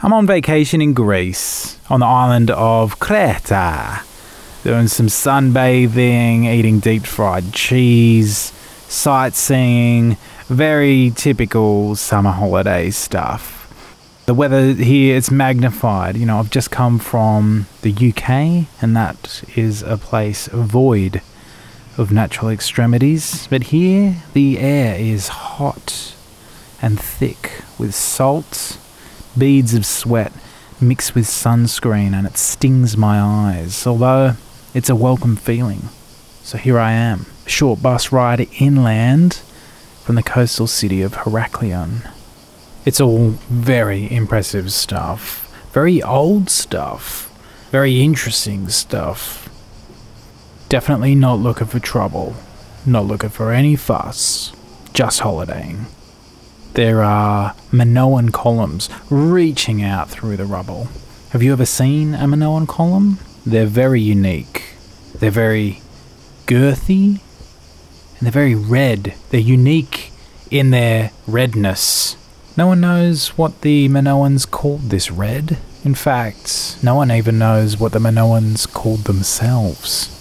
I'm on vacation in Greece, on the island of Crete, doing some sunbathing, eating deep fried cheese, sightseeing, very typical summer holiday stuff. The weather here is magnified. You know, I've just come from the UK, and that is a place void of natural extremities. But here, the air is hot and thick with salt, beads of sweat mixed with sunscreen, and it stings my eyes, although it's a welcome feeling. So here I am, short bus ride inland from the coastal city of Heraklion. It's all very impressive stuff, very old stuff, very interesting stuff. Definitely not looking for trouble, not looking for any fuss, just holidaying. There are Minoan columns reaching out through the rubble. Have you ever seen a Minoan column? They're very unique. They're very girthy, and they're very red. They're unique in their redness. No one knows what the Minoans called this red. In fact, no one even knows what the Minoans called themselves.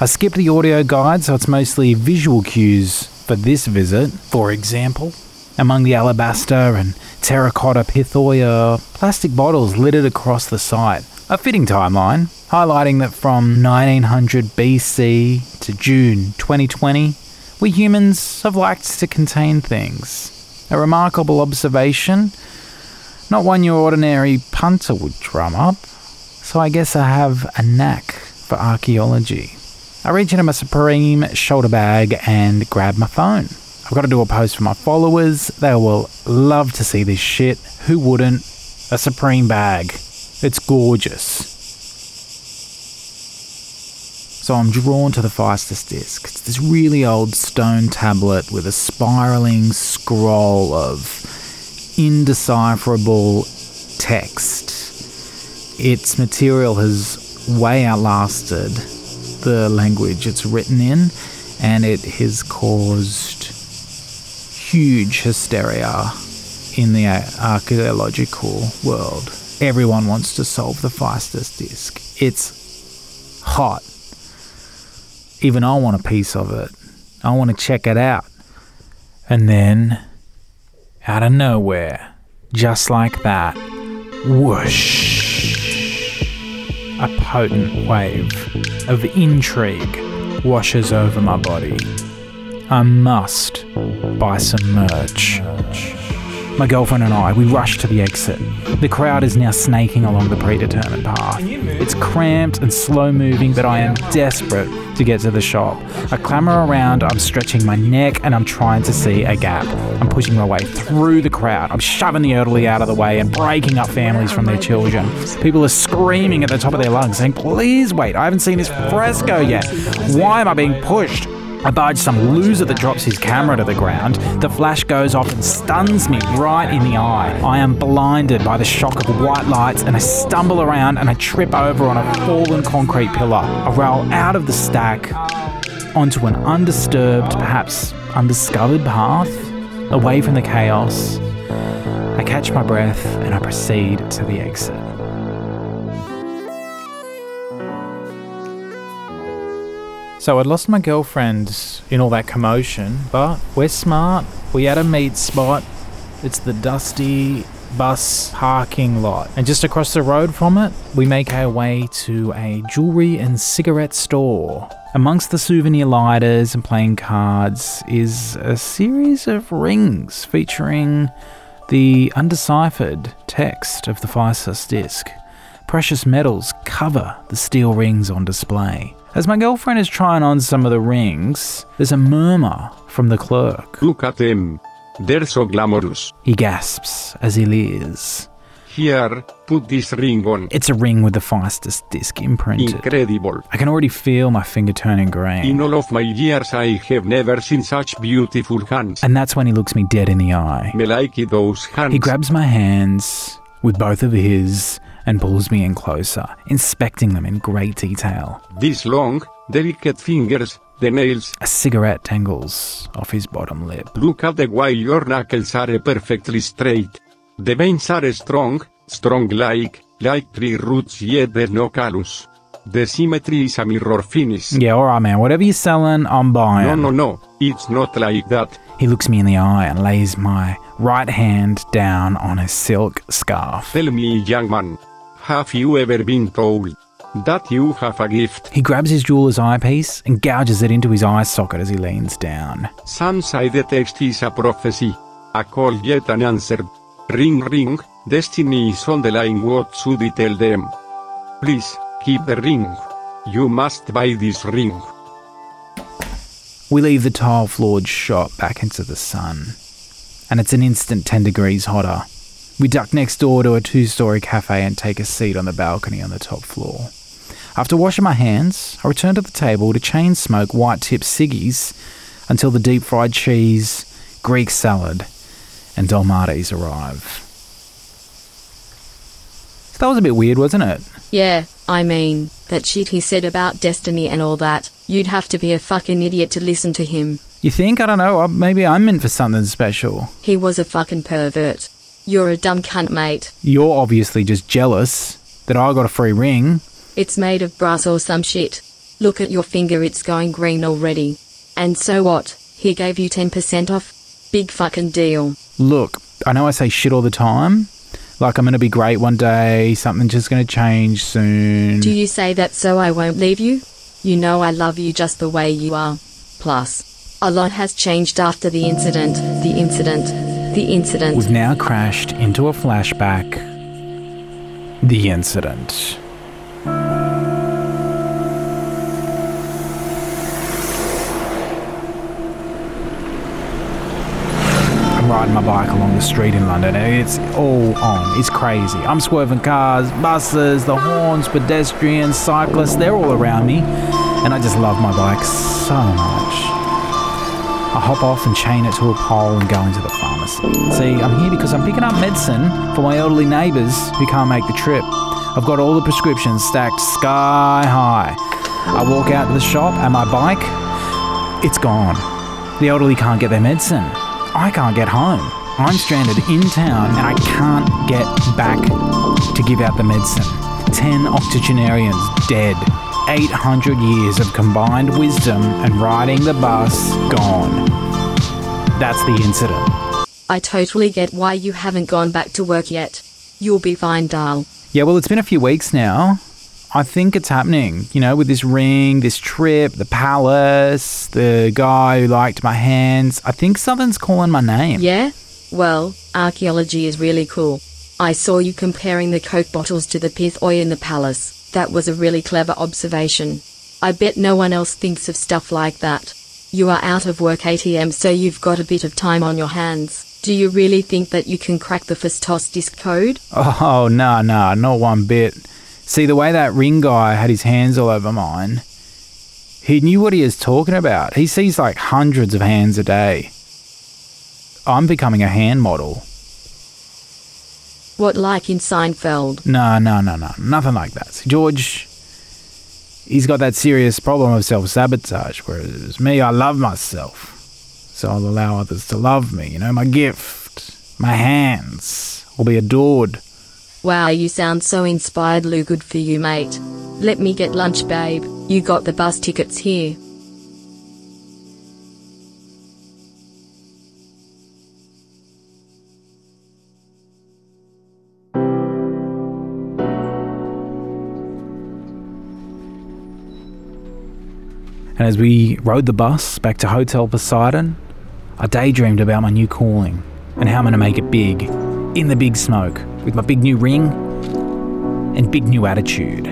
I skipped the audio guide, so it's mostly visual cues for this visit. For example, among the alabaster and terracotta pithoya, plastic bottles littered across the site. A fitting timeline, highlighting that from 1900 BC to June 2020, we humans have liked to contain things. A remarkable observation, not one your ordinary punter would drum up. So I guess I have a knack for archaeology. I reach into my Supreme shoulder bag and grab my phone. I've got to do a post for my followers. They will love to see this shit. Who wouldn't? A Supreme bag. It's gorgeous. So I'm drawn to the Phaistos Disc. It's this really old stone tablet with a spiralling scroll of indecipherable text. Its material has way outlasted the language it's written in, and it has caused huge hysteria in the archaeological world. Everyone wants to solve the Phaistos Disc. It's hot. Even I want a piece of it. I want to check it out. And then, out of nowhere, just like that, whoosh. A potent wave of intrigue washes over my body. I must buy some merch. My girlfriend and I, we rush to the exit. The crowd is now snaking along the predetermined path. It's cramped and slow-moving, but I am desperate to get to the shop. I clamber around, I'm stretching my neck, and I'm trying to see a gap. I'm pushing my way through the crowd. I'm shoving the elderly out of the way and breaking up families from their children. People are screaming at the top of their lungs, saying, "Please wait, I haven't seen this fresco yet. Why am I being pushed?" I barge some loser that drops his camera to the ground. The flash goes off and stuns me right in the eye. I am blinded by the shock of white lights, and I stumble around and I trip over on a fallen concrete pillar. I roll out of the stack onto an undisturbed, perhaps undiscovered path, away from the chaos. I catch my breath and I proceed to the exit. So I'd lost my girlfriend in all that commotion, but we're smart. We had a meet spot. It's the dusty bus parking lot. And just across the road from it, we make our way to a jewelry and cigarette store. Amongst the souvenir lighters and playing cards is a series of rings featuring the undeciphered text of the Phaistos Disc. Precious metals cover the steel rings on display. As my girlfriend is trying on some of the rings, there's a murmur from the clerk. "Look at them. They're so glamorous," he gasps as he leers. "Here, put this ring on." It's a ring with the Phaistos Disc imprinted. Incredible. I can already feel my finger turning green. "In all of my years, I have never seen such beautiful hands." And that's when he looks me dead in the eye. "Me like those hands." He grabs my hands with both of his and pulls me in closer, inspecting them in great detail. "These long, delicate fingers, the nails." A cigarette dangles off his bottom lip. "Look at the way your knuckles are perfectly straight. The veins are strong like tree roots, yet there's no callus. The symmetry is a mirror finish. Yeah, alright, man. Whatever you're selling, I'm buying. No. It's not like that. He looks me in the eye and lays my right hand down on his silk scarf. Tell me, young man, have you ever been told that you have a gift? He grabs his jeweler's eyepiece and gouges it into his eye socket as he leans down. Some say the text is a prophecy, a call yet unanswered. Ring, ring, destiny is on the line. What should I tell them? Please, keep the ring. You must buy this ring. We leave the tile-floored shop back into the sun, and it's an instant 10 degrees hotter. We duck next door to a 2-story cafe and take a seat on the balcony on the top floor. After washing my hands, I return to the table to chain-smoke white-tipped ciggies until the deep-fried cheese, Greek salad, and dolmades arrive. So that was a bit weird, wasn't it? Yeah, I mean, that shit he said about destiny and all that. You'd have to be a fucking idiot to listen to him. You think? I don't know. Maybe I'm meant for something special. He was a fucking pervert. You're a dumb cunt, mate. You're obviously just jealous that I got a free ring. It's made of brass or some shit. Look at your finger, it's going green already. And so what? He gave you 10% off? Big fucking deal. Look, I know I say shit all the time. Like, I'm going to be great one day, something's just going to change soon. Do you say that so I won't leave you? You know I love you just the way you are. Plus, a lot has changed after the incident. We've now crashed into a flashback. The incident. Riding my bike along the street in London, and it's all on. It's crazy. I'm swerving cars, buses, the horns, pedestrians, cyclists, they're all around me, and I just love my bike so much. I hop off and chain it to a pole and go into the pharmacy. See, I'm here because I'm picking up medicine for my elderly neighbours who can't make the trip. I've got all the prescriptions stacked sky high. I walk out to the shop and my bike, it's gone. The elderly can't get their medicine. I can't get home. I'm stranded in town and I can't get back to give out the medicine. 10 octogenarians dead. 800 years of combined wisdom and riding the bus gone. That's the incident. I totally get why you haven't gone back to work yet. You'll be fine, darl. Yeah, well, it's been a few weeks now. I think it's happening, you know, with this ring, this trip, the palace, the guy who liked my hands. I think something's calling my name. Yeah? Well, archaeology is really cool. I saw you comparing the Coke bottles to the pithoi in the palace. That was a really clever observation. I bet no one else thinks of stuff like that. You are out of work ATM, so you've got a bit of time on your hands. Do you really think that you can crack the Phaistos Disc code? Oh, no, not one bit. See, the way that ring guy had his hands all over mine, he knew what he was talking about. He sees like hundreds of hands a day. I'm becoming a hand model. What, like in Seinfeld? No, nothing like that. See, George, he's got that serious problem of self-sabotage, whereas me, I love myself. So I'll allow others to love me, you know, my gift, my hands will be adored. Wow, you sound so inspired, Lou. Good for you, mate. Let me get lunch, babe. You got the bus tickets here. And as we rode the bus back to Hotel Poseidon, I daydreamed about my new calling and how I'm going to make it big. In the big smoke, with my big new ring and big new attitude.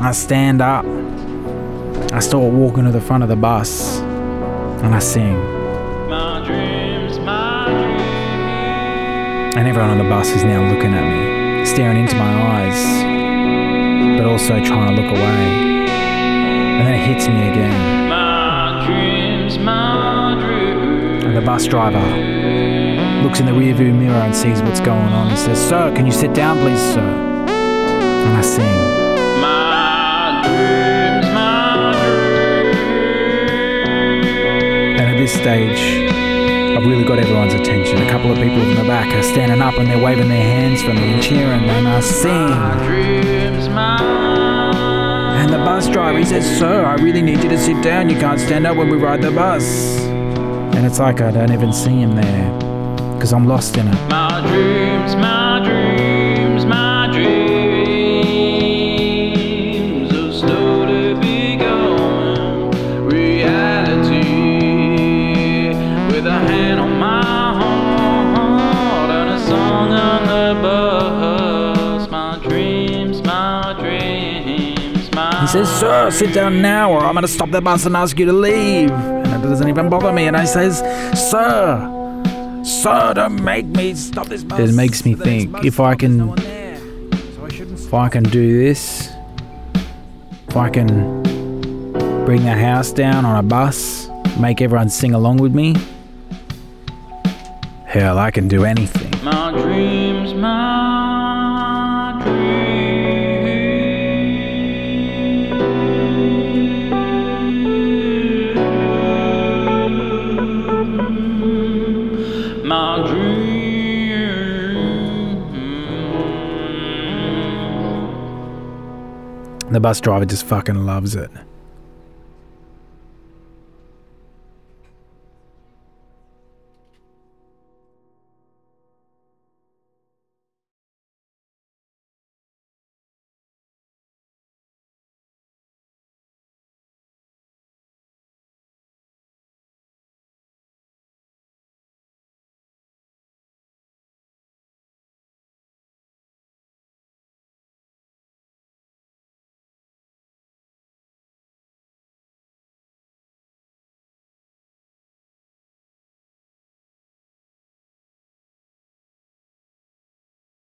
I stand up. I start walking to the front of the bus and I sing. My dreams, my dreams. And everyone on the bus is now looking at me, staring into my eyes, but also trying to look away. And then it hits me again. My dreams, my dreams. And the bus driver looks in the rearview mirror and sees what's going on. He says, "Sir, can you sit down, please, sir?" And I sing. this stage, I've really got everyone's attention. A couple of people in the back are standing up and they're waving their hands for me and cheering and I sing. And the bus driver, he says, "Sir, I really need you to sit down. You can't stand up when we ride the bus." And it's like I don't even see him there because I'm lost in it. My dreams, my dreams, my dreams are slowly becoming reality. With a hand on my heart and a song on the bus. My dreams, my dreams, my dreams. He says, "Sir, sit down now or I'm going to stop the bus and ask you to leave." And it doesn't even bother me. And I says, "Sir, sir, don't make me stop this bus." It makes me think, if I can do this, if I can bring the house down on a bus, make everyone sing along with me, hell, I can do anything. My dreams, my dream. The bus driver just fucking loves it.